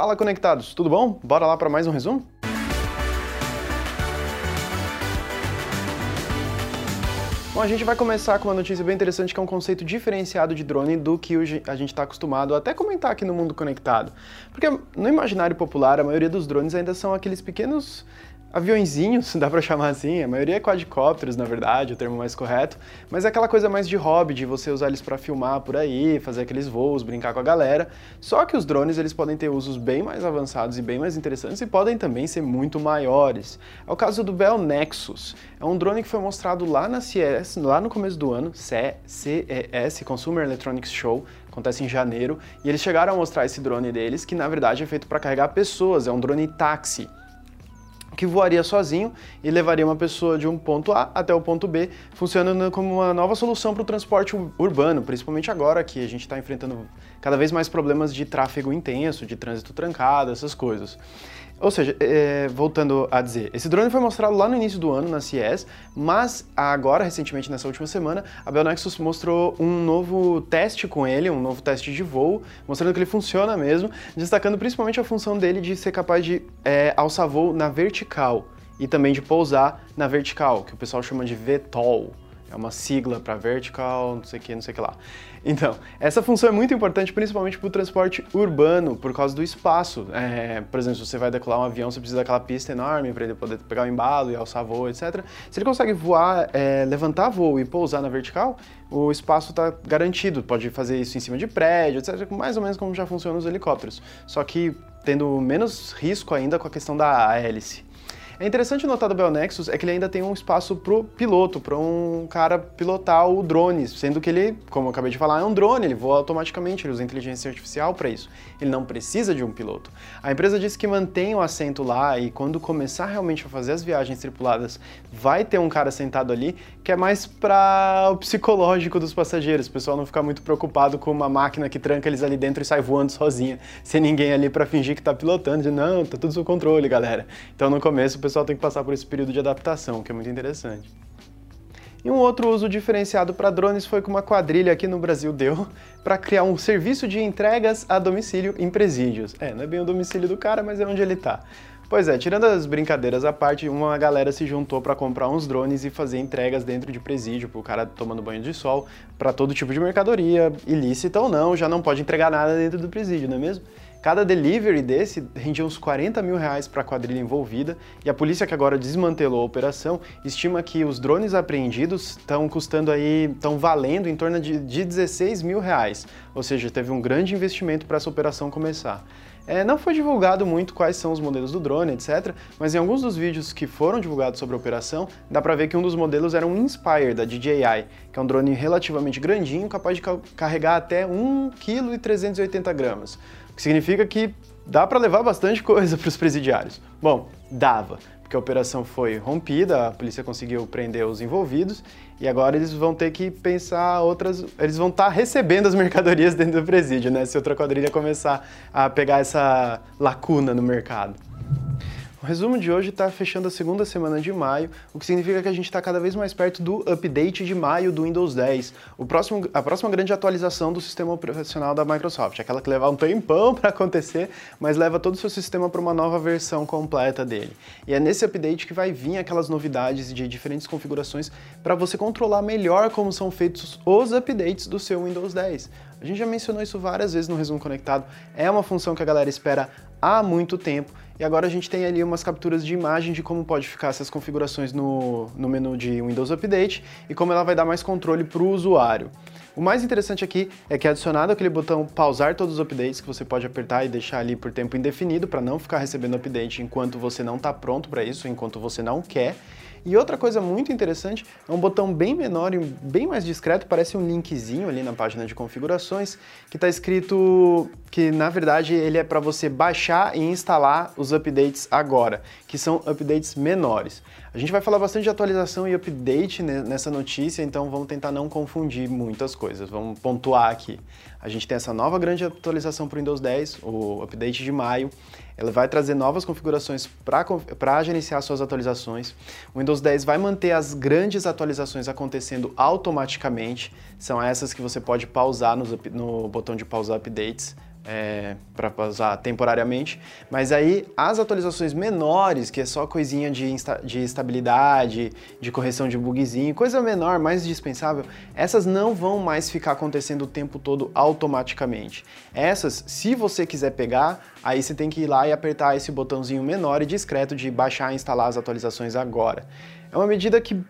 Fala, conectados! Tudo bom? Bora lá para mais um resumo? Bom, a gente vai começar com uma notícia bem interessante, que é um conceito diferenciado de drone do que a gente está acostumado a até comentar aqui no mundo conectado. Porque no imaginário popular, a maioria dos drones ainda são aqueles pequenos aviõezinhos, dá pra chamar assim, a maioria é quadricópteros, na verdade, o termo mais correto, mas é aquela coisa mais de hobby, de você usar eles pra filmar por aí, fazer aqueles voos, brincar com a galera. Só que os drones, eles podem ter usos bem mais avançados e bem mais interessantes, e podem também ser muito maiores. É o caso do Bell Nexus, é um drone que foi mostrado lá na CES, lá no começo do ano, CES, Consumer Electronics Show, acontece em janeiro, e eles chegaram a mostrar esse drone deles, que na verdade é feito pra carregar pessoas, é um drone táxi, que voaria sozinho e levaria uma pessoa de um ponto A até o ponto B, funcionando como uma nova solução para o transporte urbano, principalmente agora que a gente está enfrentando cada vez mais problemas de tráfego intenso, de trânsito trancado, essas coisas. Ou seja, voltando a dizer, esse drone foi mostrado lá no início do ano, na CES, mas agora, recentemente, nessa última semana, a Bell Nexus mostrou um novo teste com ele, um novo teste de voo, mostrando que ele funciona mesmo, destacando principalmente a função dele de ser capaz de alçar voo na vertical e também de pousar na vertical, que o pessoal chama de VTOL. É uma sigla para vertical, não sei o que, não sei o que lá. Então, essa função é muito importante, principalmente para o transporte urbano, por causa do espaço. Por exemplo, se você vai decolar um avião, você precisa daquela pista enorme para ele poder pegar o embalo e alçar voo, etc. Se ele consegue voar, levantar voo e pousar na vertical, o espaço está garantido. Pode fazer isso em cima de prédio, etc. Mais ou menos como já funcionam os helicópteros. Só que tendo menos risco ainda com a questão da hélice. É interessante notar do Bell Nexus é que ele ainda tem um espaço pro piloto, para um cara pilotar o drone, sendo que ele, como eu acabei de falar, é um drone, ele voa automaticamente, ele usa inteligência artificial para isso, ele não precisa de um piloto. A empresa disse que mantém o assento lá e quando começar realmente a fazer as viagens tripuladas, vai ter um cara sentado ali, que é mais para o psicológico dos passageiros, o pessoal não ficar muito preocupado com uma máquina que tranca eles ali dentro e sai voando sozinha, sem ninguém ali para fingir que tá pilotando, de não, tá tudo sob controle, galera. Então no começo o pessoal tem que passar por esse período de adaptação, que é muito interessante. E um outro uso diferenciado para drones foi que uma quadrilha aqui no Brasil deu para criar um serviço de entregas a domicílio em presídios. Não é bem o domicílio do cara, mas é onde ele tá. Pois é, tirando as brincadeiras à parte, uma galera se juntou para comprar uns drones e fazer entregas dentro de presídio, pro cara tomando banho de sol, para todo tipo de mercadoria, ilícita ou não, já não pode entregar nada dentro do presídio, não é mesmo? Cada delivery desse rendia uns R$40 mil para a quadrilha envolvida, e a polícia, que agora desmantelou a operação, estima que os drones apreendidos estão custando aí, estão valendo em torno de R$16 mil, ou seja, teve um grande investimento para essa operação começar. Não foi divulgado muito quais são os modelos do drone, etc, mas em alguns dos vídeos que foram divulgados sobre a operação, dá pra ver que um dos modelos era um Inspire da DJI, que é um drone relativamente grandinho, capaz de carregar até 1,380 kg, o que significa que dá pra levar bastante coisa para os presidiários. Bom, dava, porque a operação foi rompida, a polícia conseguiu prender os envolvidos, e agora eles vão ter que pensar outras... Eles vão estar recebendo as mercadorias dentro do presídio, né? Se outra quadrilha começar a pegar essa lacuna no mercado. O resumo de hoje está fechando a segunda semana de maio, o que significa que a gente está cada vez mais perto do update de maio do Windows 10, a próxima grande atualização do sistema operacional da Microsoft, aquela que leva um tempão para acontecer, mas leva todo o seu sistema para uma nova versão completa dele. E é nesse update que vai vir aquelas novidades de diferentes configurações para você controlar melhor como são feitos os updates do seu Windows 10. A gente já mencionou isso várias vezes no Resumo Conectado, é uma função que a galera espera há muito tempo, e agora a gente tem ali umas capturas de imagem de como pode ficar essas configurações no menu de Windows Update e como ela vai dar mais controle para o usuário. O mais interessante aqui é que é adicionado aquele botão pausar todos os updates, que você pode apertar e deixar ali por tempo indefinido para não ficar recebendo update enquanto você não está pronto para isso, enquanto você não quer. E outra coisa muito interessante é um botão bem menor e bem mais discreto, parece um linkzinho ali na página de configurações, que está escrito que, na verdade, ele é para você baixar e instalar os updates agora, que são updates menores. A gente vai falar bastante de atualização e update nessa notícia, então vamos tentar não confundir muitas coisas, vamos pontuar aqui. A gente tem essa nova grande atualização para o Windows 10, o update de maio, ela vai trazer novas configurações para gerenciar suas atualizações. O Windows 10 vai manter as grandes atualizações acontecendo automaticamente, são essas que você pode pausar no botão de pausar updates, para usar temporariamente, mas aí as atualizações menores, que é só coisinha de estabilidade, de correção de bugzinho, coisa menor, mais dispensável, essas não vão mais ficar acontecendo o tempo todo automaticamente. Essas, se você quiser pegar, aí você tem que ir lá e apertar esse botãozinho menor e discreto de baixar e instalar as atualizações agora. É uma medida que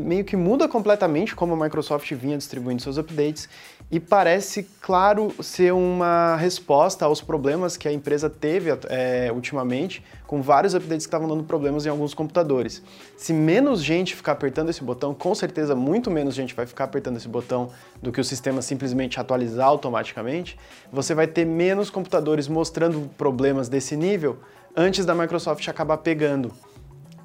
meio que muda completamente como a Microsoft vinha distribuindo seus updates e parece, claro, ser uma resposta aos problemas que a empresa teve ultimamente, com vários updates que estavam dando problemas em alguns computadores. Se menos gente ficar apertando esse botão, com certeza muito menos gente vai ficar apertando esse botão do que o sistema simplesmente atualizar automaticamente, você vai ter menos computadores mostrando problemas desse nível antes da Microsoft acabar pegando.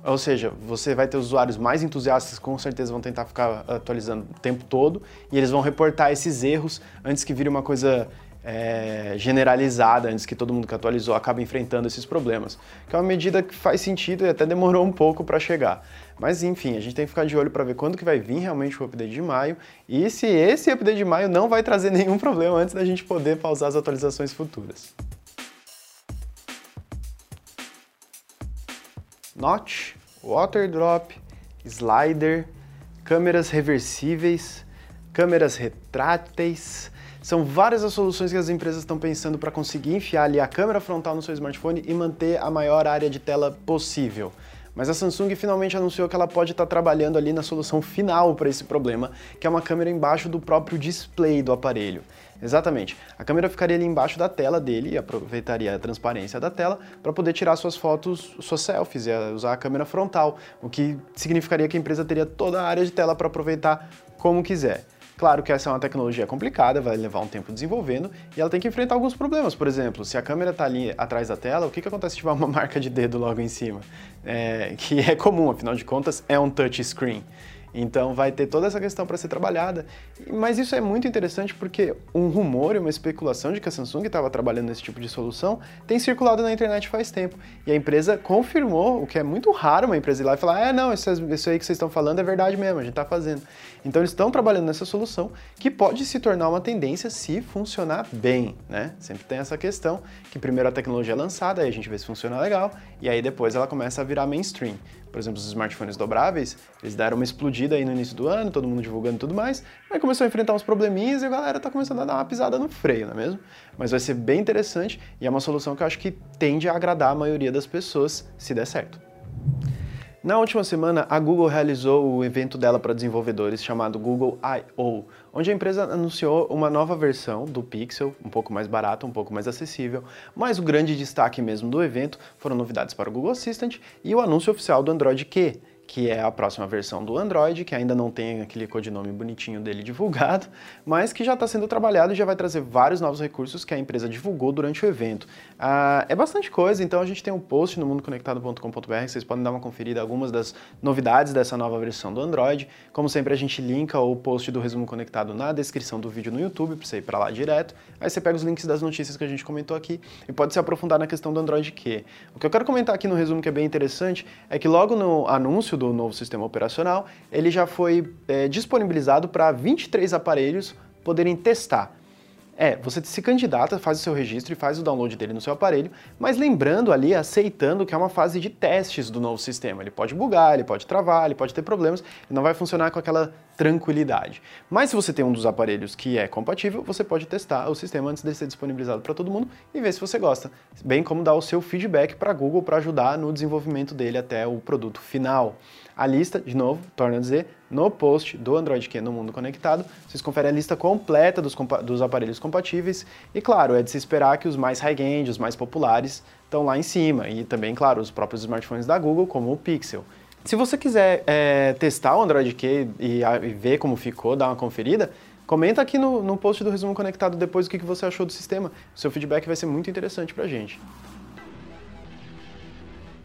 Ou seja, você vai ter usuários mais entusiastas, com certeza vão tentar ficar atualizando o tempo todo, e eles vão reportar esses erros antes que vire uma coisa generalizada, antes que todo mundo que atualizou acabe enfrentando esses problemas. Que é uma medida que faz sentido e até demorou um pouco para chegar. Mas enfim, a gente tem que ficar de olho para ver quando que vai vir realmente o update de maio, e se esse update de maio não vai trazer nenhum problema antes da gente poder pausar as atualizações futuras. Notch, waterdrop, slider, câmeras reversíveis, câmeras retráteis. São várias as soluções que as empresas estão pensando para conseguir enfiar ali a câmera frontal no seu smartphone e manter a maior área de tela possível. Mas a Samsung finalmente anunciou que ela pode estar trabalhando ali na solução final para esse problema, que é uma câmera embaixo do próprio display do aparelho. Exatamente, a câmera ficaria ali embaixo da tela dele e aproveitaria a transparência da tela para poder tirar suas fotos, suas selfies, e usar a câmera frontal, o que significaria que a empresa teria toda a área de tela para aproveitar como quiser. Claro que essa é uma tecnologia complicada, vai levar um tempo desenvolvendo e ela tem que enfrentar alguns problemas. Por exemplo, se a câmera está ali atrás da tela, o que acontece se tiver uma marca de dedo logo em cima? Que é comum, afinal de contas, é um touchscreen. Então vai ter toda essa questão para ser trabalhada, mas isso é muito interessante porque um rumor e uma especulação de que a Samsung estava trabalhando nesse tipo de solução tem circulado na internet faz tempo, e a empresa confirmou, o que é muito raro uma empresa ir lá e falar, não, isso aí que vocês estão falando é verdade mesmo, a gente está fazendo. Então eles estão trabalhando nessa solução que pode se tornar uma tendência se funcionar bem, né? Sempre tem essa questão que primeiro a tecnologia é lançada, aí a gente vê se funciona legal, e aí depois ela começa a virar mainstream. Por exemplo, os smartphones dobráveis, eles deram uma explodida aí no início do ano, todo mundo divulgando e tudo mais, aí começou a enfrentar uns probleminhas e a galera tá começando a dar uma pisada no freio, não é mesmo? Mas vai ser bem interessante e é uma solução que eu acho que tende a agradar a maioria das pessoas, se der certo. Na última semana, a Google realizou o evento dela para desenvolvedores chamado Google I.O., onde a empresa anunciou uma nova versão do Pixel, um pouco mais barata, um pouco mais acessível, mas o grande destaque mesmo do evento foram novidades para o Google Assistant e o anúncio oficial do Android Q, que é a próxima versão do Android, que ainda não tem aquele codinome bonitinho dele divulgado, mas que já está sendo trabalhado e já vai trazer vários novos recursos que a empresa divulgou durante o evento. É bastante coisa, então a gente tem um post no mundoconectado.com.br, que vocês podem dar uma conferida algumas das novidades dessa nova versão do Android. Como sempre, a gente linka o post do Resumo Conectado na descrição do vídeo no YouTube, para você ir para lá direto. Aí você pega os links das notícias que a gente comentou aqui e pode se aprofundar na questão do Android Q. O que eu quero comentar aqui no resumo, que é bem interessante, é que logo no anúncio do novo sistema operacional, ele já foi disponibilizado para 23 aparelhos poderem testar. Você se candidata, faz o seu registro e faz o download dele no seu aparelho, mas lembrando ali, aceitando que é uma fase de testes do novo sistema. Ele pode bugar, ele pode travar, ele pode ter problemas, ele não vai funcionar com aquela tranquilidade. Mas se você tem um dos aparelhos que é compatível, você pode testar o sistema antes de ser disponibilizado para todo mundo e ver se você gosta, bem como dar o seu feedback para a Google para ajudar no desenvolvimento dele até o produto final. A lista, de novo, torna a dizer, no post do Android Q no Mundo Conectado, vocês conferem a lista completa dos aparelhos compatíveis e, claro, é de se esperar que os mais high-end, os mais populares, estão lá em cima e também, claro, os próprios smartphones da Google, como o Pixel. Se você quiser testar o Android Q e ver como ficou, dar uma conferida, comenta aqui no post do Resumo Conectado depois o que você achou do sistema. O seu feedback vai ser muito interessante pra gente.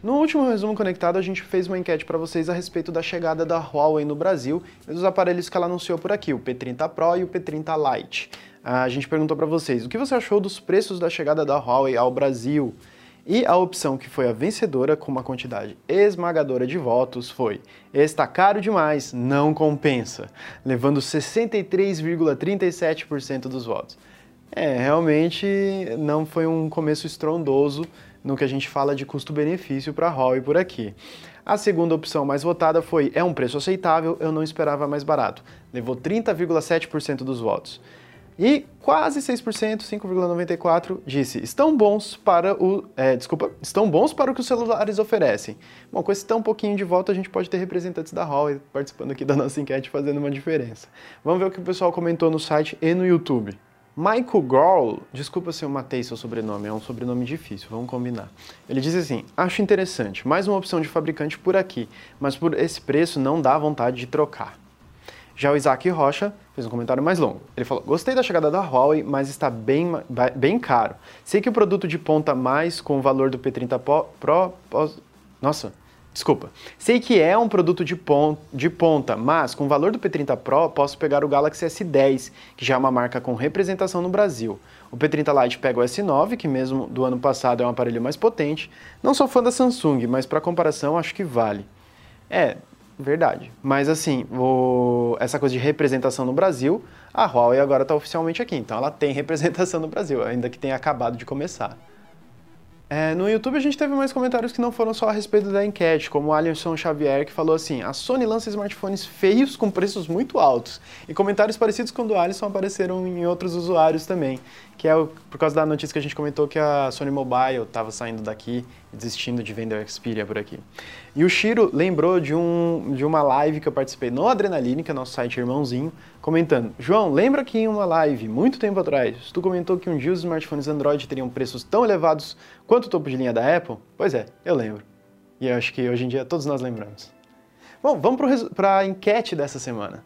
No último Resumo Conectado, a gente fez uma enquete para vocês a respeito da chegada da Huawei no Brasil e dos aparelhos que ela anunciou por aqui, o P30 Pro e o P30 Lite. A gente perguntou para vocês, o que você achou dos preços da chegada da Huawei ao Brasil? E a opção que foi a vencedora com uma quantidade esmagadora de votos foi: está caro demais, não compensa, levando 63,37% dos votos. É, realmente não foi um começo estrondoso no que a gente fala de custo-benefício para a Huawei por aqui. A segunda opção mais votada foi: é um preço aceitável, eu não esperava mais barato. Levou 30,7% dos votos. E quase 6%, 5,94%, disse: estão bons para o que os celulares oferecem. Bom, com esse tão pouquinho de voto, a gente pode ter representantes da Huawei participando aqui da nossa enquete, fazendo uma diferença. Vamos ver o que o pessoal comentou no site e no YouTube. Michael Grohl, desculpa se eu matei seu sobrenome, é um sobrenome difícil, vamos combinar. Ele diz assim: acho interessante, mais uma opção de fabricante por aqui, mas por esse preço não dá vontade de trocar. Já o Isaac Rocha fez um comentário mais longo. Ele falou: gostei da chegada da Huawei, mas está bem caro. Sei que o produto de ponta mais com o valor do P30 Pro... Sei que é um produto de ponta, mas com o valor do P30 Pro posso pegar o Galaxy S10, que já é uma marca com representação no Brasil. O P30 Lite pega o S9, que mesmo do ano passado é um aparelho mais potente. Não sou fã da Samsung, mas para comparação acho que vale. É, verdade. Mas assim, essa coisa de representação no Brasil, a Huawei agora está oficialmente aqui, então ela tem representação no Brasil, ainda que tenha acabado de começar. É, no YouTube a gente teve mais comentários que não foram só a respeito da enquete, como o Alisson Xavier, que falou assim: a Sony lança smartphones feios com preços muito altos. E comentários parecidos com o do Alisson apareceram em outros usuários também, que é por causa da notícia que a gente comentou que a Sony Mobile estava saindo daqui, desistindo de vender a Xperia por aqui. E o Shiro lembrou de uma live que eu participei no Adrenaline, que é nosso site irmãozinho, comentando: João, lembra que em uma live, muito tempo atrás, tu comentou que um dia os smartphones Android teriam preços tão elevados quanto o topo de linha da Apple? Pois é, eu lembro. E eu acho que hoje em dia todos nós lembramos. Bom, vamos para a enquete dessa semana.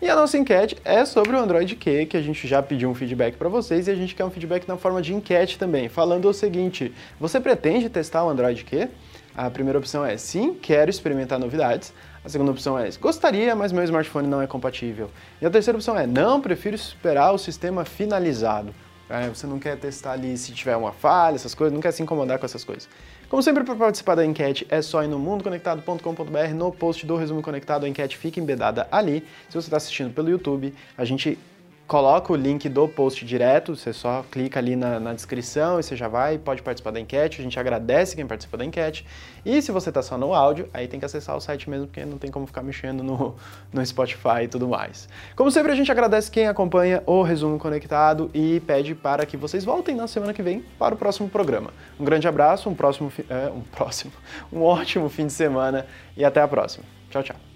E a nossa enquete é sobre o Android Q, que a gente já pediu um feedback para vocês, e a gente quer um feedback na forma de enquete também, falando o seguinte: você pretende testar o Android Q? A primeira opção é: sim, quero experimentar novidades. A segunda opção é: gostaria, mas meu smartphone não é compatível. E a terceira opção é: não, prefiro esperar o sistema finalizado. Você não quer testar ali se tiver uma falha, essas coisas, não quer se incomodar com essas coisas. Como sempre, para participar da enquete é só ir no mundoconectado.com.br, no post do Resumo Conectado, a enquete fica embedada ali. Se você está assistindo pelo YouTube, a gente coloca o link do post direto, você só clica ali na descrição e você já vai, pode participar da enquete, a gente agradece quem participa da enquete. E se você está só no áudio, aí tem que acessar o site mesmo, porque não tem como ficar mexendo no Spotify e tudo mais. Como sempre, a gente agradece quem acompanha o Resumo Conectado e pede para que vocês voltem na semana que vem para o próximo programa. Um grande abraço, um ótimo fim de semana e até a próxima. Tchau, tchau.